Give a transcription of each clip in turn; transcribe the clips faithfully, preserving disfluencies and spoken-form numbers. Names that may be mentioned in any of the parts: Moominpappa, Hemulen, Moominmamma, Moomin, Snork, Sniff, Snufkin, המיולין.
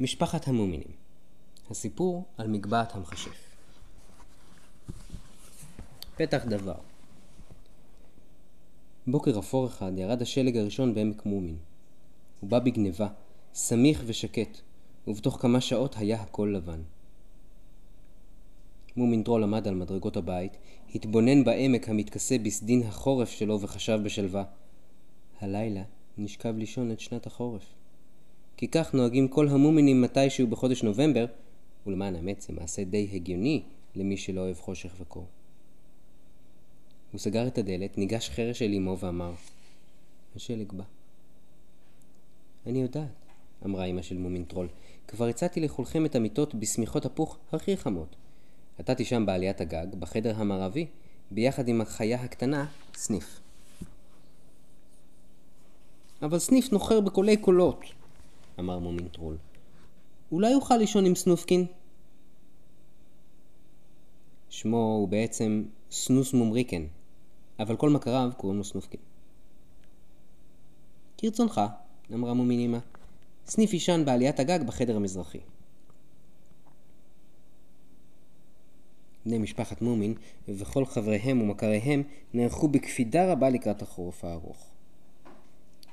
משפחת המומינים. הסיפור על מגבעת המחשף. פתח דבר. בוקר אפור אחד ירד השלג הראשון בעמק מומין. הוא בא בגניבה, סמיך ושקט, ובתוך כמה שעות היה הכל לבן. מומין טרול עמד על מדרגות הבית, התבונן בעמק המתכסה בסדין החורף שלו וחשב בשלווה. הלילה נשכב לישון את שנת החורף. כי כך נוהגים כל המומינים מתישהו בחודש נובמבר, ולמען האמת זה מעשה די הגיוני למי שלא אוהב חושך וקור. הוא סגר את הדלת, ניגש חרש אל אמו ואמר, השלג בא. אני יודעת, אמרה אמא של מומין טרול, כבר הצעתי לכולכם את המיטות בסמיכות הפוך הכי חמות. אתה תישן בעליית הגג, בחדר המערבי, ביחד עם החיה הקטנה, סניף. אבל סניף נוחר בקולי קולות, אמר מומין טרול. אולי אוכל לישון עם סנופקין? שמו הוא בעצם סנוס מומריקן, אבל כל מכריו קוראים לו סנופקין. כרצונך, אמרה מומין אמא, סניף ישן בעליית הגג בחדר המזרחי. בני משפחת מומין וכל חבריהם ומכריהם נערכו בקפידה רבה לקראת החורף הארוך.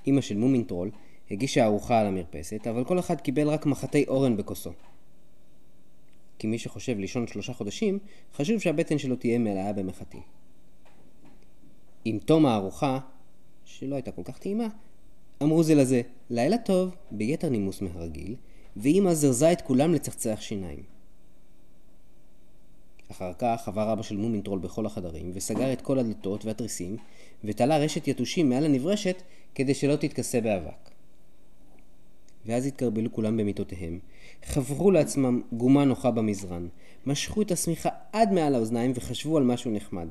אמא של מומין טרול הגישה ארוחה על המרפסת, אבל כל אחד קיבל רק מחטי אורן בכוסו. כי מי שחושב לישון שלושה חודשים, חשוב שהבטן שלו תהיה מלאה במחטים. עם תום הארוחה, שלא הייתה כל כך טעימה, אמרו זה לזה, לילה טוב, ביתר נימוס מהרגיל, ואמא זרזה את כולם לצחצח שיניים. אחר כך עבר אבא של מומין טרול בכל החדרים, וסגר את כל הדלתות והתריסים, ותלה רשת יתושים מעל הנברשת כדי שלא תתכסה באבק. ואז התקרבלו כולם במיטותיהם, חברו לעצמם גומה נוחה במזרן, משכו את השמיכה עד מעל האוזניים וחשבו על משהו נחמד.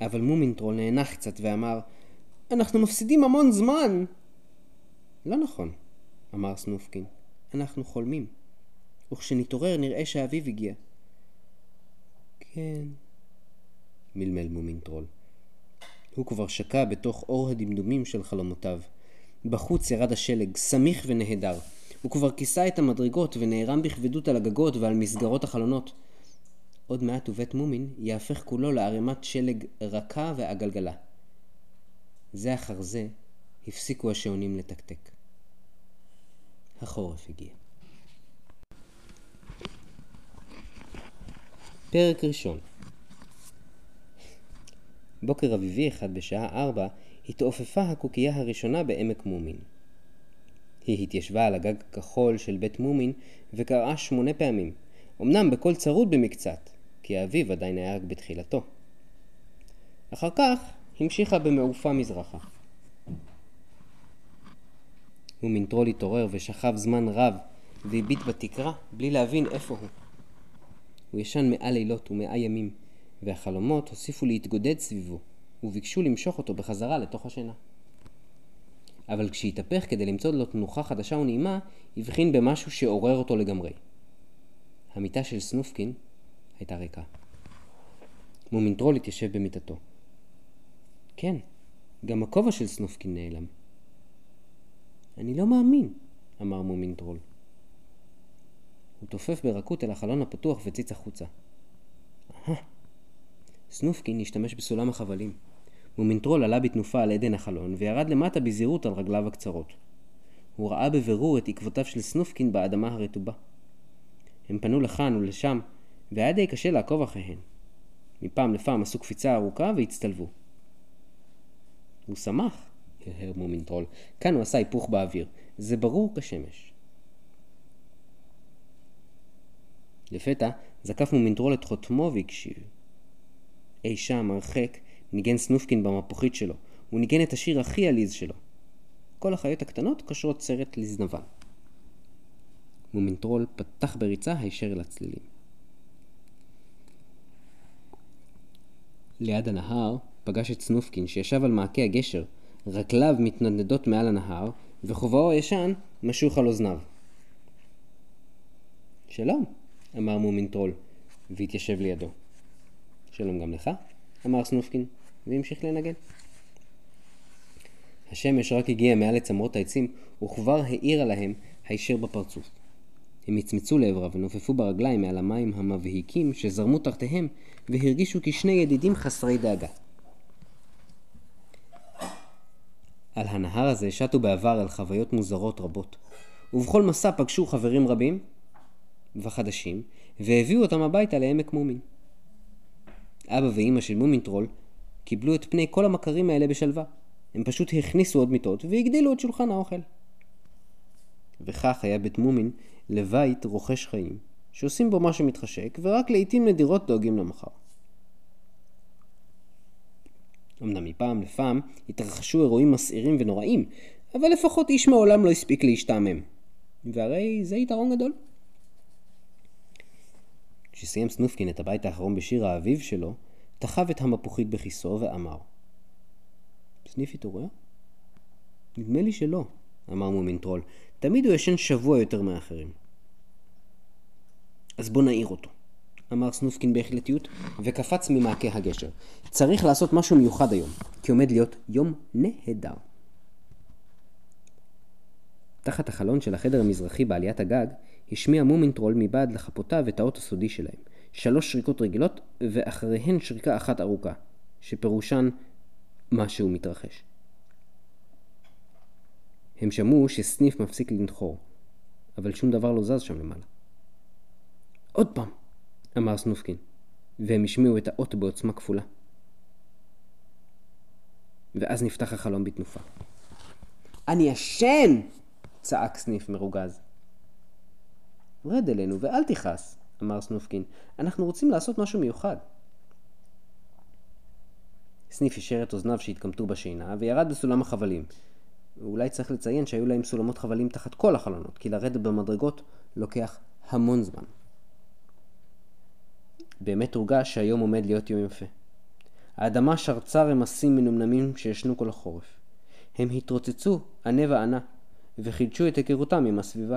אבל מומין טרול נאנח קצת ואמר, אנחנו מפסידים המון זמן. לא נכון, אמר סנופקין, אנחנו חולמים, וכשנתעורר נראה שהאביב הגיע. כן, מלמל מומין טרול. הוא כבר שקע בתוך אור הדמדומים של חלומותיו. בחוץ ירד השלג, סמיך ונהדר. הוא כבר כיסה את המדרגות ונערם בכבדות על הגגות ועל מסגרות החלונות. עוד מעט ובית מומין יהפך כולו לערימת שלג רכה ועגלגלה. זה אחר זה הפסיקו השעונים לתקתק. החורף הגיע. פרק ראשון. בוקר אביבי אחד בשעה ארבע התעופפה הקוקייה הראשונה בעמק מומין. היא התיישבה על הגג כחול של בית מומין וקראה שמונה פעמים, אמנם בקול צרוד במקצת, כי האביב עדיין היה רק בתחילתו. אחר כך המשיכה במעופה מזרחה. מומין טרול התעורר ושכב זמן רב והביט בתקרה בלי להבין איפה הוא. הוא ישן מאה לילות ומאה ימים, והחלומות הוסיפו להתגודד סביבו, וביקשו למשוך אותו בחזרה לתוך השינה. אבל כשהתהפך כדי למצוא לו תנוחה חדשה ונעימה, הבחין במשהו שעורר אותו לגמרי. המיטה של סנופקין הייתה ריקה. מומין טרול התיישב במיטתו. כן, גם הכובע של סנופקין נעלם. אני לא מאמין, אמר מומין טרול. הוא תופף ברכות אל החלון הפתוח וציץ החוצה. אהה. סנופקין השתמש בסולם החבלים. מומין טרול עלה בתנופה על עדן החלון וירד למטה בזהירות על רגליו הקצרות. הוא ראה בבירור את עקבותיו של סנופקין באדמה הרטובה. הם פנו לכאן ולשם, והיה די קשה לעקוב אחריהן. מפעם לפעם עשו קפיצה ארוכה והצטלבו. הוא שמח, הרהר מומין טרול. כאן הוא עשה היפוך באוויר. זה ברור כשמש. לפתע, זקף מומין טרול את חותמו והקשיב. אי שם, הרחק, ניגן סנופקין במפוחית שלו. הוא ניגן את השיר הכי עליז שלו. כל החיות הקטנות קשרות סרט לזנבן. מומין טרול פתח בריצה הישר לצלילים. ליד הנהר פגש את סנופקין שישב על מעקה הגשר, רגליו מתנדנדות מעל הנהר, וחובעו הישן משוך על אוזניו. שלום, אמר מומין טרול, והתיישב לידו. שלום גם לך, אמר סנופקין, והמשיך לנגן. השמש רק הגיע מעל לצמרות העצים, וכבר העירה להם הישר בפרצוף. הם הצמצו לעברה ונופפו ברגליים מעל המים המבהיקים שזרמו תחתיהם, והרגישו כשני ידידים חסרי דאגה. על הנהר הזה שטו בעבר על חוויות מוזרות רבות, ובכל מסע פגשו חברים רבים וחדשים, והביאו אותם הביתה לעמק מומין. אבא ואימא של מומינטרול קיבלו את פני כל המכרים האלה בשלווה. הם פשוט הכניסו עוד מיטות והגדילו את שולחן האוכל. וכך היה בית מומין לבית רוכש חיים, שעושים בו מה שמתחשק ורק לעתים נדירות דואגים למחר. אמנם מפעם לפעם התרחשו אירועים מסעירים ונוראים, אבל לפחות איש מעולם לא הספיק להשתעמם. והרי זה יתרון גדול. כשסיים סנופקין את הבית האחרון בשיר האביב שלו, תחב את המפוחית בכיסו ואמר, סניף התעורר? נדמה לי שלא, אמר מומינטרול. תמיד הוא ישן שבוע יותר מאחרים. אז בוא נעיר אותו, אמר סנופקין בהחלטיות, וקפץ ממעקה הגשר. צריך לעשות משהו מיוחד היום, כי עומד להיות יום נהדר. תחת החלון של החדר המזרחי בעליית הגג, השמיע מומינטרול מבעד לחפותה וטעות הסודי שלהם. שלוש שריקות רגילות, ואחריהן שריקה אחת ארוכה, שפירושן משהו מתרחש. הם שמעו שסניף מפסיק לנחור, אבל שום דבר לא זז שם למעלה. עוד פעם, אמר סנופקין, והם השמיעו את האות בעוצמה כפולה. ואז נפתח החלום בתנופה. אני ישן! צעק סניף מרוגז. רד אלינו ואל תיחס, אמר סנופקין. אנחנו רוצים לעשות משהו מיוחד. סניף ישר את אוזניו שהתקמתו בשינה וירד בסולם החבלים. אולי צריך לציין שהיו להם סולמות חבלים תחת כל החלונות, כי לרדת במדרגות לוקח המון זמן. באמת הורגש שהיום עומד להיות יום יפה. האדמה שרצה רמסים מנומנמים שישנו כל החורף. הם התרוצצו ענה וענה וחידשו את היכרותם עם הסביבה.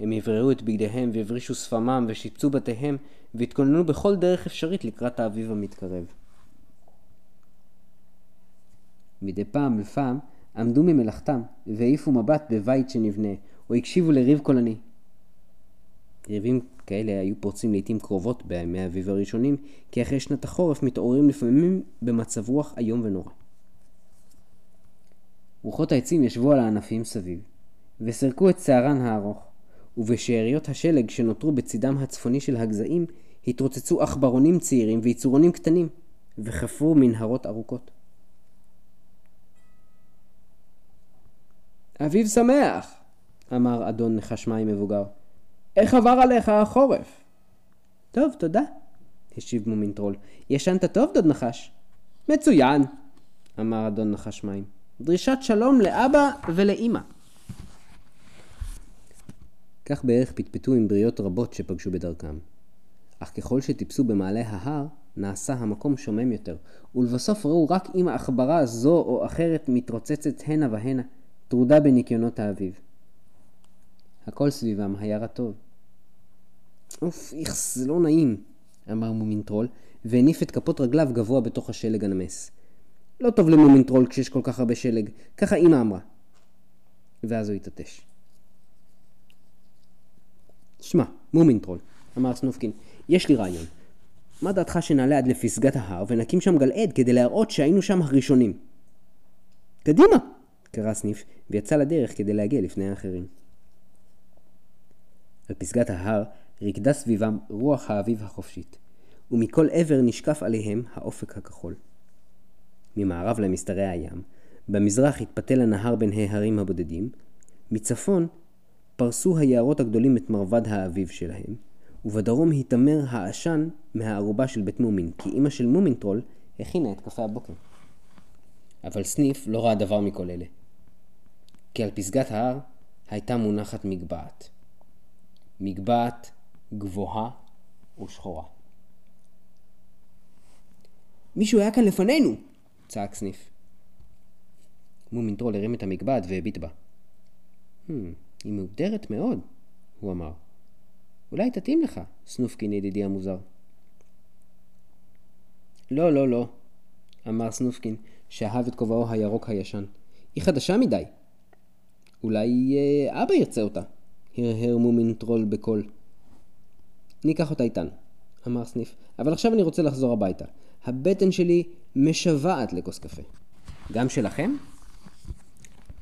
הם יבררו את בגדיהם והברישו שפמם ושיפצו בתיהם והתכוננו בכל דרך אפשרית לקראת האביב המתקרב. מדי פעם לפעם עמדו ממלאכתם והעיפו מבט בבית שנבנה או הקשיבו לריב קולני. ריבים כאלה היו פורצים לעתים קרובות בימי האביב הראשונים, כי אחרי שנת החורף מתעוררים לפעמים במצב רוח איום ונורא. רוחות העצים ישבו על הענפים סביב וסרקו את שערן הארוך, ובשאריות השלג שנותרו בצדם הצפוני של הגזעים התרוצצו עכברונים צעירים ויצורונים קטנים וחפרו מנהרות ארוכות. אביב שמח, אמר אדון נחש מים מבוגר. איך עבר עליך החורף? טוב, תודה, השיב מומינטרול. ישנת טוב, דוד נחש? מצוין, אמר אדון נחש מים. דרישת שלום לאבא ולאמא. כך בערך פטפטו עם בריות רבות שפגשו בדרכם. אך ככל שטיפסו במעלה ההר, נעשה המקום שומם יותר, ולבסוף ראו רק אם העכברה זו או אחרת מתרוצצת הנה והנה, תרודה בניקיונות האביב. הכל סביבם היה רטוב. אוף, איך זה לא נעים, אמר מומינטרול, והניף את כפות רגליו גבוה בתוך השלג הנמס. לא טוב למומינטרול כשיש כל כך הרבה שלג, ככה אמא אמרה. ואז הוא התעטש. שמע, מומינטרול, אמר סנופקין, יש לי רעיון. מה דעתך שנעלה עד לפסגת ההר ונקים שם גלעד כדי להראות שהיינו שם הראשונים? קדימה! קרא סניף ויצא לדרך כדי להגיע לפני האחרים. על פסגת ההר ריקדה סביבם רוח האביב החופשית, ומכל עבר נשקף עליהם האופק הכחול. ממערב למסתרי הים, במזרח התפתל הנהר בין ההרים הבודדים, מצפון פרסו היערות הגדולים את מרבד האביב שלהם, ובדרום התאמר העשן מהערובה של בית מומין, כי אמא של מומינטרול הכינה את קפה הבוקר. אבל סניף לא ראה דבר מכל אלה, כי על פסגת ההר הייתה מונחת מגבעת. מגבעת גבוהה ושחורה. מישהו היה כאן לפנינו! צעק סניף. מומינטרול הרים את המגבעת והביט בה. Hmm, היא מאודרת מאוד, הוא אמר. אולי תתאים לך, סנופקין ידידי המוזר. לא, לא, לא, אמר סנופקין, שאהב את כובעו הירוק הישן. היא חדשה מדי. אולי אה, אבא ירצה אותה, הרהר מומין טרול בקול. ניקח אותה איתן, אמר סניף, אבל עכשיו אני רוצה לחזור הביתה. הבטן שלי משוועת לכוס קפה. גם שלכם?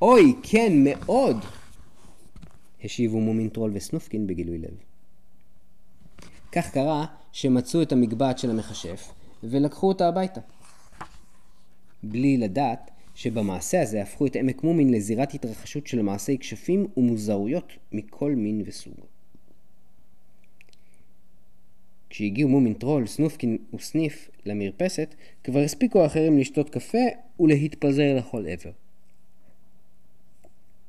אוי, כן, מאוד! השיבו מומין טרול וסנופקין בגילוי לב. כך קרה שמצאו את המגבעת של המחשף ולקחו אותה הביתה. בלי לדעת שבמעשה הזה הפכו את עמק מומין לזירת התרחשות של מעשי כשפים ומוזרויות מכל מין וסוג. כשהגיעו מומין טרול, סנופקין וסניף למרפסת, כבר הספיקו האחרים לשתות קפה ולהתפזר לכל עבר.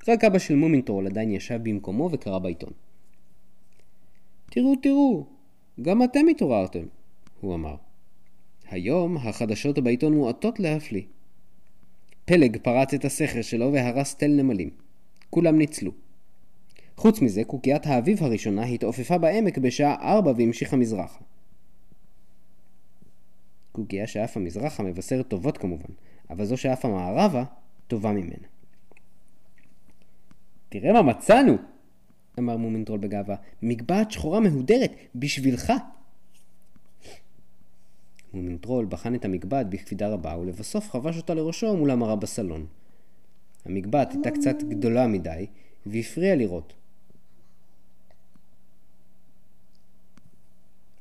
רק אבא של מומין טרול עדיין ישב במקומו וקרא בעיתון. תראו, תראו, גם אתם התעוררתם, הוא אמר. היום החדשות בעיתון מועטות להפליא. פלג פרץ את הסכר שלו והרס תל נמלים. כולם ניצלו. חוץ מזה, קוקיית האביב הראשונה התעופפה בעמק בשעה ארבע והמשיכה מזרחה. קוקייה שאף המזרחה מבשרת טובות כמובן, אבל זו שאף המערבה טובה ממנה. תראה מה מצאנו! אמר מומין טרול בגאווה. מגבעת שחורה מהודרת, בשבילך! מומין טרול בחן את המגבעת בקפידה רבה ולבסוף חבש אותה לראשו מול המראה בסלון. המגבעת הייתה קצת גדולה מדי והפריע לראות.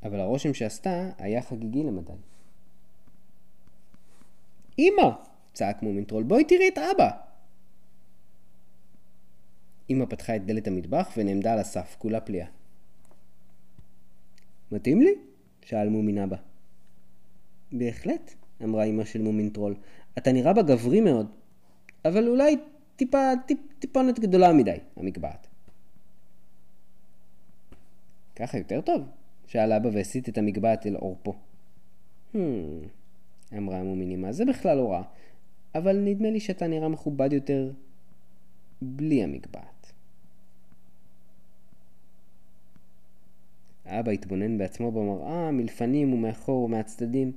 אבל הרושם שעשתה היה חגיגי למדי. אמא! צעק מומין טרול, בואי תראי את אבא! אמא פתחה את דלת המטבח ונעמדה על הסף, כולה פליאה. מתאים לי? שאל מומין אבא. בהחלט, אמרה אמא של מומין טרול. אתה נראה בגברי מאוד, אבל אולי טיפה, טיפ, טיפונת גדולה מדי, המקבעת. ככה יותר טוב, שאל אבא והסיט את המקבעת אל אורפו. Hmm, אמרה מומין אמא, זה בכלל לא רע, אבל נדמה לי שאתה נראה מכובד יותר בלי המקבעת. האבא התבונן בעצמו במראה, מלפנים ומאחור ומהצדדים,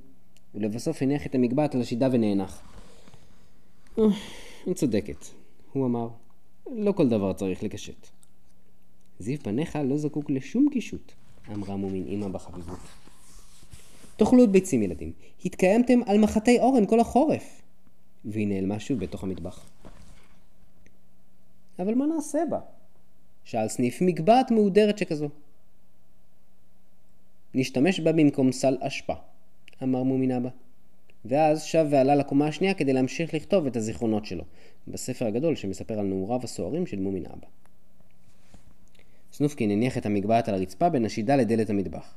ולבסוף הניח את המקבעת על השידה ונאנח. היא צודקת, הוא אמר. לא כל דבר צריך לקשט. זיו פניך לא זקוק לשום קישוט, אמרה מומין אמא בחביבות. תאכלו את ביצים ילדים, התקיימתם על מחתי אורן כל החורף. והיא נעלמה שוב בתוך המטבח. אבל מה נעשה בה? שאל סניף, מגבעת מהודרת שכזו. נשתמש בה במקום סל אשפה, אמר מומין אבא. ואז שב ועלה לקומה השנייה כדי להמשיך לכתוב את הזיכרונות שלו, בספר הגדול שמספר על נעוריו הסוערים של מומין אבא. סנופקין הניח את המגבעת על הרצפה בין השידה לדלת המטבח.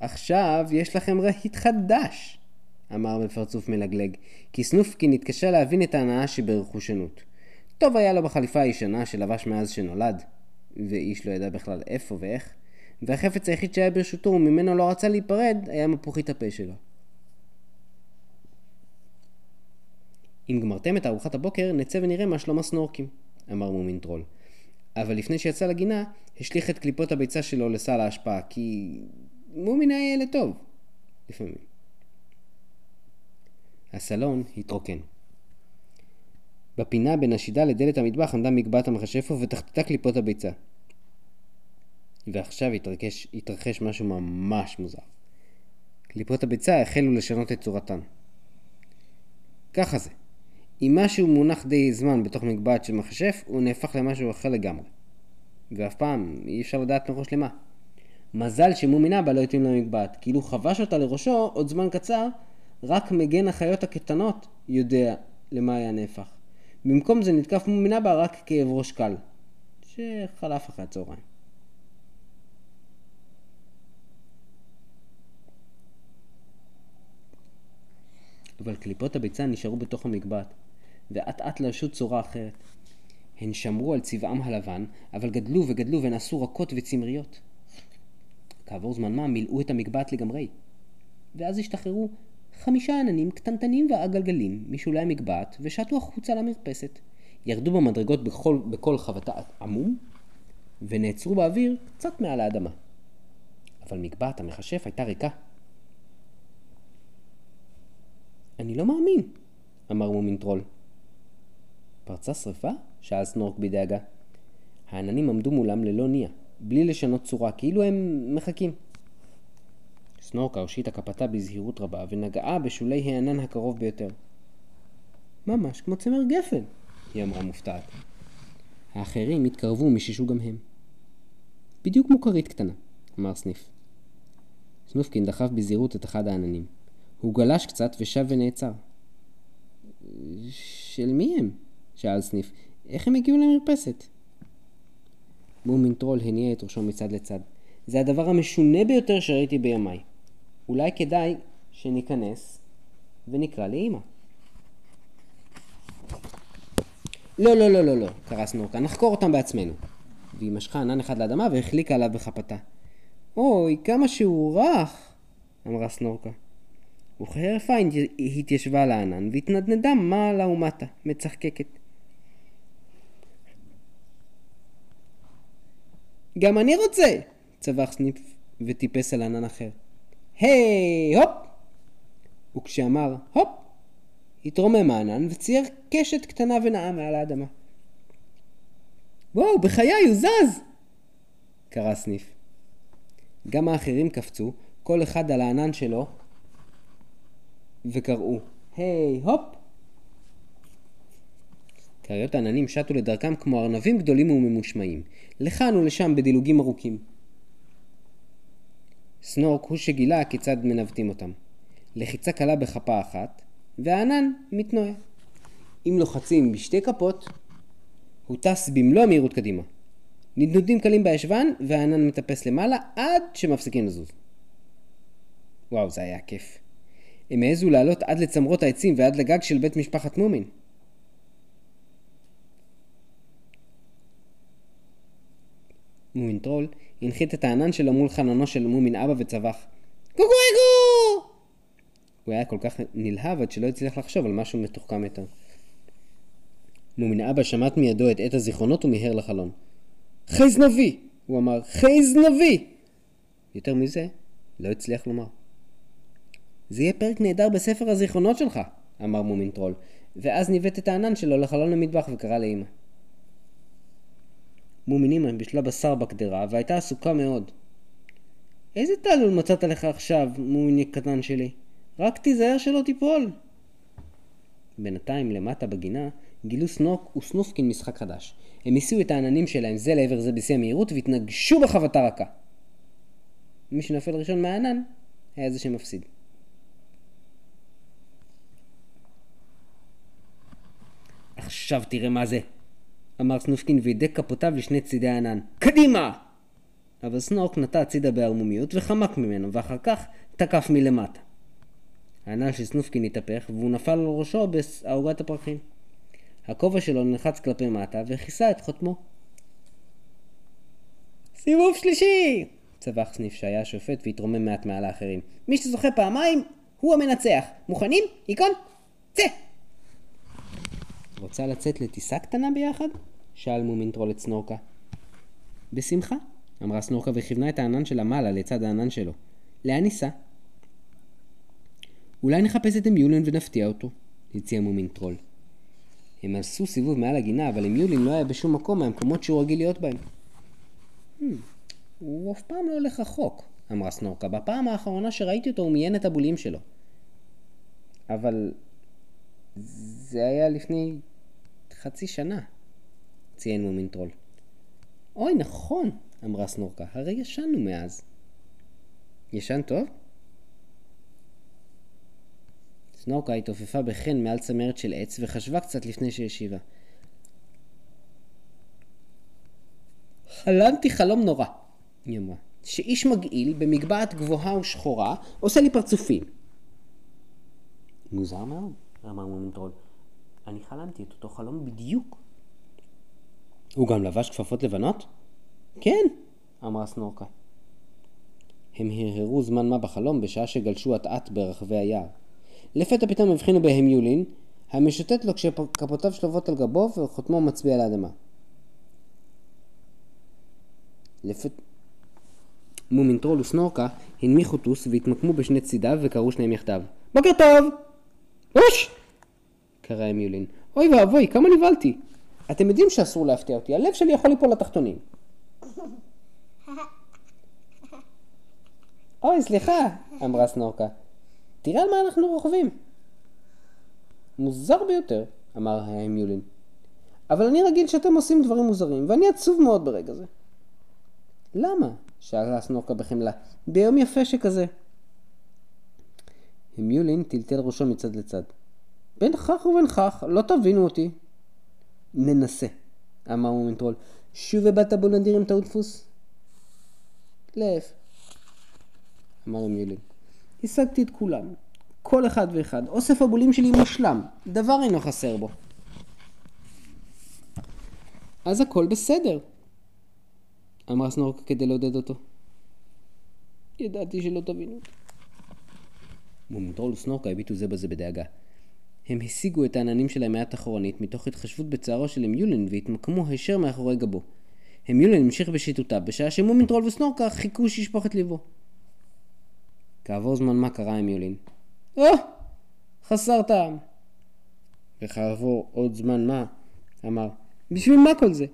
עכשיו יש לכם רהיט חדש, אמר בפרצוף מלגלג, כי סנופקין התקשה להבין את ההנאה שברכושנות. טוב היה לו בחליפה הישנה שלבש מאז שנולד, ואיש לא ידע בכלל איפה ואיך, והחפץ היחיד שהיה ברשותו וממנו לא רצה להיפרד היה מפוחית הפה שלו. אם גמרתם את ארוחת הבוקר נצא ונראה מה שלום הסנורקים, אמר מומין טרול. אבל לפני שיצא לגינה השליך את קליפות הביצה שלו לסל ההשפעה, כי מומין היה ילד טוב לפעמים. הסלון התרוקן. בפינה בין השידה לדלת המטבח עמדה מגבעת המחשפו ותחתתה קליפות הביצה. ועכשיו התרחש, התרחש משהו ממש מוזר. קליפות הביצה החלו לשנות את צורתן. ככה זה. אם משהו מונח די זמן בתוך מגבעת של מחשף, הוא נהפך למשהו אחר לגמרי. ואף פעם אי אפשר לדעת מראש למה. מזל שמומין אבא לא התאים למגבעת, כאילו חבש אותה לראשו עוד זמן קצר, רק מגן החיות הקטנות יודע למה היה נהפך. במקום זה נתקף מומין אבא רק כאב ראש קל, שחלף אחרי הצהריים. אבל קליפות הביצה נשארו בתוך המקבעת, ואת עת לבשו צורה אחרת. הן שמרו על צבעם הלבן, אבל גדלו וגדלו ונעשו רכות וצמריות. כעבור זמן מה מילאו את המקבעת לגמרי, ואז השתחררו חמישה עננים קטנטנים ועגלגלים משולי המקבעת ושטו החוצה למרפסת. ירדו במדרגות בכל, בכל חבטה עמום, ונעצרו באוויר קצת מעל האדמה. אבל מקבעת המחשף הייתה ריקה. אני לא מאמין, אמר מומין טרול. פרצה שריפה? שאל סנורק בדאגה. העננים עמדו מולם ללא ניע, בלי לשנות צורה, כאילו הם מחכים. סנורק הושיטה כפתה בזהירות רבה ונגעה בשולי הענן הקרוב ביותר. ממש כמו צמר גפן, היא אמרה מופתעת. האחרים התקרבו מששו גם הם. בדיוק כמו כרית קטנה, אמר סניף. סנופקין דחף בזהירות את אחד העננים. הוא גלש קצת ושב ונעצר. של מי הם? שאל סניף. איך הם הגיעו למרפסת? מומין טרול הניע את ראשו מצד לצד. זה הדבר המשונה ביותר שראיתי בימיי. אולי כדאי שניכנס ונקרא לאמא. לא, לא, לא, לא, לא, קרא סנורק, נחקור אותם בעצמנו. והיא משכה ענן אחד לאדמה והחליקה עליו בחפתה. אוי, כמה שהוא רך, אמרה סנורקה. וכהרפה התיישבה על הענן והתנדנדה מעלה ומטה, מצחקקת. גם אני רוצה, צבח סניף וטיפס על ענן אחר. היי, הופ! וכשאמר הופ, התרומם הענן וצייר קשת קטנה ונעה מעל האדמה. וואו, בחיי הוא זז! קרא סניף. גם האחרים קפצו, כל אחד על הענן שלו, וקראו, היי, הופ! קריות העננים שטו לדרכם כמו ארנבים גדולים וממושמעים, לכאן ולשם בדילוגים ארוכים. סנורק הוא שגילה כיצד מנווטים אותם. לחיצה קלה בחפה אחת, והענן מתנועה. אם לוחצים בשתי כפות, הוא טס במלוא המהירות קדימה. נדנודים קלים בישבן, והענן מטפס למעלה עד שמפסיקים לזוז. וואו, זה היה כיף. הם העזו לעלות עד לצמרות העצים ועד לגג של בית משפחת מומין. מומין טרול הנחית את הענן שלו מול חננו של מומין אבא וצבח. קוקוריקו! הוא היה כל כך נלהב עד שלא הצליח לחשוב על משהו מתוחכם יותר. מומין אבא שמט מידו את עת הזיכרונות ומיהר לחלום. חי זנבי! הוא אמר, חי זנבי! יותר מזה, לא הצליח לומר. זה יהיה פרק נהדר בספר הזיכרונות שלך, אמר מומין טרול, ואז ניווט את הענן שלו לחלון המטבח וקרא לאמא. מומינימה בשלה בשר בקדרה והייתה עסוקה מאוד. איזה תעלול מצאת לך עכשיו, מומיני קטן שלי? רק תיזהר שלא תיפול. בינתיים למטה בגינה גילו סנוק וסנופקין משחק חדש. הם הסיעו את העננים שלהם זה לעבר זה בשיא המהירות והתנגשו בחבטה רכה. מי שנפל ראשון מהענן היה זה שמפסיד. עכשיו תראה מה זה, אמר סנופקין וידק כפותיו לשני צידי הענן. קדימה! אבל סנורק נטע הצידה בהרמומיות וחמק ממנו, ואחר כך תקף מלמטה. הענן של סנופקין התהפך והוא נפל על ראשו בהעוגת הפרחים. הכובע שלו נחץ כלפי מטה וכיסה את חותמו. סיבוב שלישי! צבח סניף שהיה השופט והתרומם מעט מעל האחרים. מי שזוכה פעמיים הוא המנצח. מוכנים? איקון? צא! רוצה לצאת לטיסה קטנה ביחד? שאל מומין טרול את סנורקה. בשמחה, אמרה סנורקה וכיוונה את הענן שלה מעלה לצד הענן שלו. לאן ניסה? אולי נחפש את המולן ונפתיע אותו, הציע מומין טרול. הם עשו סיבוב מעל הגינה, אבל המולן לא היה בשום מקום מהמקומות שהוא רגיל להיות בהם. Hmm, הוא אף פעם לא הולך רחוק, אמרה סנורקה. בפעם האחרונה שראיתי אותו הוא מיין את הבולים שלו. אבל זה היה לפני חצי שנה, ציין מומין טרול. אוי נכון, אמרה סנורקה, הרי ישנו מאז. ישן טוב? סנורקה התעופפה בחן מעל צמרת של עץ וחשבה קצת לפני שהשיבה. חלמתי חלום נורא, היא אמרה, שאיש מגעיל במגבעת גבוהה ושחורה עושה לי פרצופים. מוזר מאוד, אמר מומין טרול. אני חלמתי את אותו חלום בדיוק. הוא גם לבש כפפות לבנות? כן, אמרה סנורקה. הם הרהרו זמן מה בחלום בשעה שגלשו עט-עט ברחבי היער. לפתע פתאום הבחינו בהמיולין, המשוטט לו כשכפותיו שלובות על גבו וחותמו מצביע לאדמה. לפת... מומין טרול וסנורקה הנמיכו טוס והתמקמו בשני צידיו וקראו שניהם יחדיו. בוקר טוב! אוש! קרא המיולין. אוי ואבוי, כמה נבהלתי! אתם יודעים שאסור להפתיע אותי, הלב שלי יכול ליפול לתחתונים. אוי, סליחה, אמרה סנורקה. תראה על מה אנחנו רוכבים. מוזר ביותר, אמר ההמיולין. אבל אני רגיל שאתם עושים דברים מוזרים, ואני עצוב מאוד ברגע זה. למה? שאלה סנורקה בחמלה. ביום יפה שכזה. המיולין טלטל ראשו מצד לצד. בין כך ובין כך, לא תבינו אותי. ננסה, אמר מומינטרול. שוב הבאת בולנדיר עם טעות דפוס? להיף, אמר המיולין. השגתי את כולם, כל אחד ואחד. אוסף הבולים שלי מושלם, דבר אינו חסר בו. אז הכל בסדר, אמר סנורק כדי לעודד אותו. ידעתי שלא תבינו. מומינטרול וסנורק הביטו זה בזה בדאגה. הם השיגו את העננים שלהם מעט אחורנית מתוך התחשבות בצערו של המיולן והתמקמו הישר מאחורי גבו. המיולן המשיך בשיטותה בשעה שמומינטרול וסנורקה חיכו שישפוך את ליבו. כעבור זמן מה קרה המיולן? אה! Oh! חסר טעם. וכעבור עוד זמן מה? אמר, בשביל מה כל זה?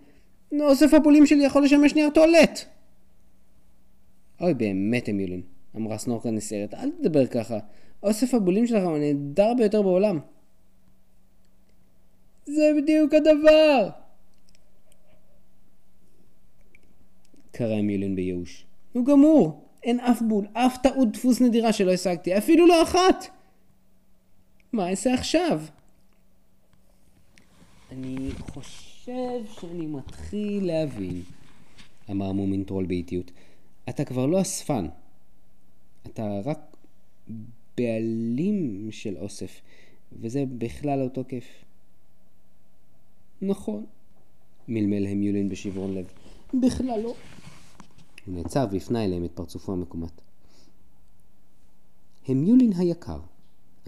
אוסף הפולים שלי יכול לשמש נייר טואלט. אוי באמת המיולן, אמרה סנורקה נסערת, אל תדבר ככה. אוסף הבולים שלך הוא נהדר ביותר בעולם. זה בדיוק הדבר! קרא המיולן בייאוש. הוא גמור! אין אף בול, אף טעות דפוס נדירה שלא השגתי, אפילו לא אחת! מה אעשה עכשיו? אני חושב שאני מתחיל להבין, אמר מומינטרול באיטיות. אתה כבר לא אספן. אתה רק בעלים של אוסף, וזה בכלל אותו כיף. נכון, מלמל המיולין בשברון לב. בכלל לא. הוא נעצר והפנה אליהם את פרצופו המקומת. המיולין היקר,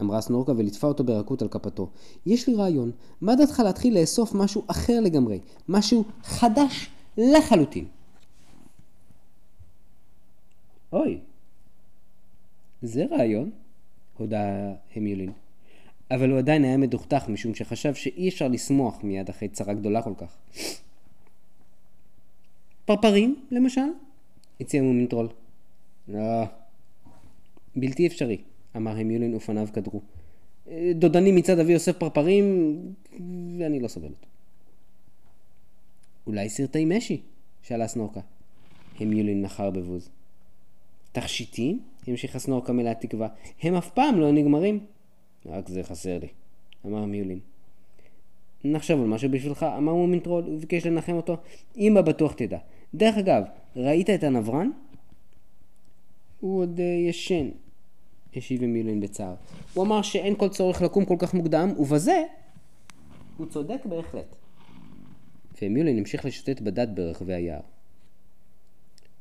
אמרה סנורקה ולטפה אותו ברכות על כפתו. יש לי רעיון, מה דעתך להתחיל לאסוף משהו אחר לגמרי, משהו חדש לחלוטין? אוי, זה רעיון, הודה המיולין. אבל הוא עדיין היה מדוכתך משום שחשב שאי אפשר לסמוח מיד אחרי צרה גדולה כל כך. פרפרים, למשל? הציע מומינטרול. לא. בלתי אפשרי, אמר המיולין ופניו כדרו. דודני מצד אבי אוסף פרפרים, ואני לא סובלת. אולי סרטי משי? שאלה סנורקה. המיולין נחר בבוז. תכשיטים? המשיכה סנורקה מלאה תקווה. הם אף פעם לא נגמרים. רק זה חסר לי, אמר המיולין. נחשב על משהו בשבילך, אמר מומינטרול וביקש לנחם אותו. אמא בטוח תדע. דרך אגב, ראית את הנברן? הוא עוד ישן, השיב המיולין בצער. הוא אמר שאין כל צורך לקום כל כך מוקדם, ובזה הוא צודק בהחלט. והמיולין המשיך לשוטט בדד ברחבי היער.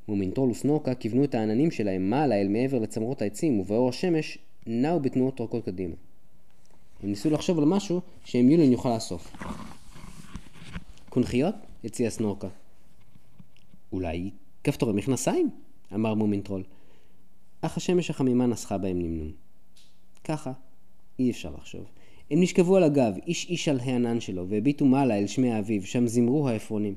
מומינטרול וסנורקה כיוונו את העננים שלהם מעלה אל מעבר לצמרות העצים, ובאור השמש נעו בתנועות רכות קדימה. הם ניסו לחשוב על משהו שהמיולין יוכל לאסוף. קונכיות? הציע סנורקה. אולי כפתורי מכנסיים, אמר מומינטרול. אך השמש החמימה נסחה בהם נמנום. ככה, אי אפשר לחשוב. הם נשכבו על הגב, איש איש על הענן שלו, והביטו מעלה אל שמי האביב, שם זמרו האפרונים.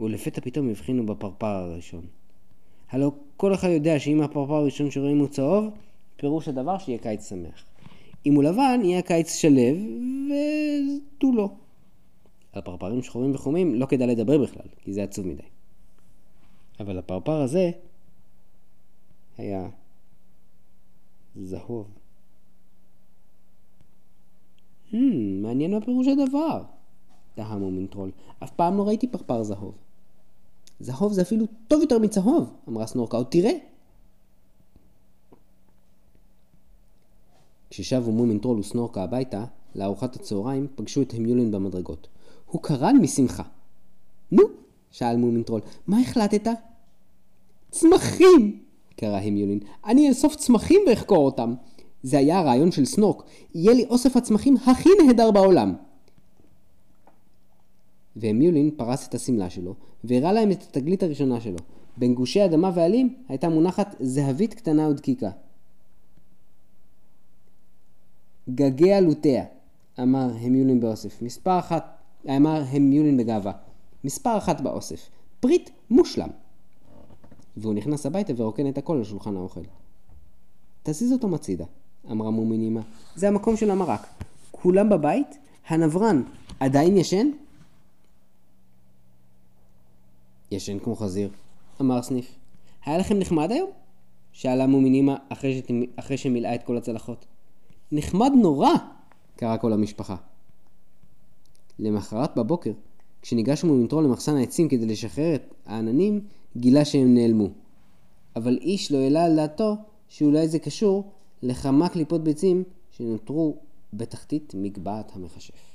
ולפתע פתאום הבחינו בפרפר הראשון. הלא כל אחד יודע שאם הפרפר הראשון שרואים הוא צהוב, פירוש הדבר שיהיה קיץ שמח. אם הוא לבן, יהיה קיץ שלב ותו לא. על פרפרים שחורים וחומים לא כדאי לדבר בכלל, כי זה עצוב מדי. אבל הפרפר הזה היה זהוב. Hmm, מעניין מה פירוש הדבר, תהה מומינטרול. אף פעם לא ראיתי פרפר זהוב. זהוב זה אפילו טוב יותר מצהוב, אמרה סנורקה, עוד תראה. כששבו מומינטרול וסנורקה הביתה, לארוחת הצהריים פגשו את המיולין במדרגות. הוא קרן משמחה. נו, שאל מומינטרול, מה החלטת? צמחים! קרא המיולין. אני אסוף צמחים ואחקור אותם. זה היה הרעיון של סנורק. יהיה לי אוסף הצמחים הכי נהדר בעולם. והמיולין פרס את הסמלה שלו, והראה להם את התגלית הראשונה שלו. בין גושי אדמה ועלים הייתה מונחת זהבית קטנה ודקיקה. גגי עלותיה, אמר המולין באוסף. מספר אחת, אמר המולין בגאווה. מספר אחת באוסף. פריט מושלם. והוא נכנס הביתה ורוקן את הכל לשולחן האוכל. תזיז אותו מצידה, אמרה מומינימה. זה המקום של המרק. כולם בבית? הנברן עדיין ישן? ישן כמו חזיר, אמר סניף. היה לכם נחמד היום? שאלה מומינימה אחרי, שת... אחרי שמילאה את כל הצלחות. נחמד נורא, קרא כל המשפחה. למחרת בבוקר, כשניגש מומינטרול למחסן העצים כדי לשחרר את העננים, גילה שהם נעלמו. אבל איש לא העלה על דעתו שאולי זה קשור לכמה קליפות ביצים שנותרו בתחתית מגבעת המחשף.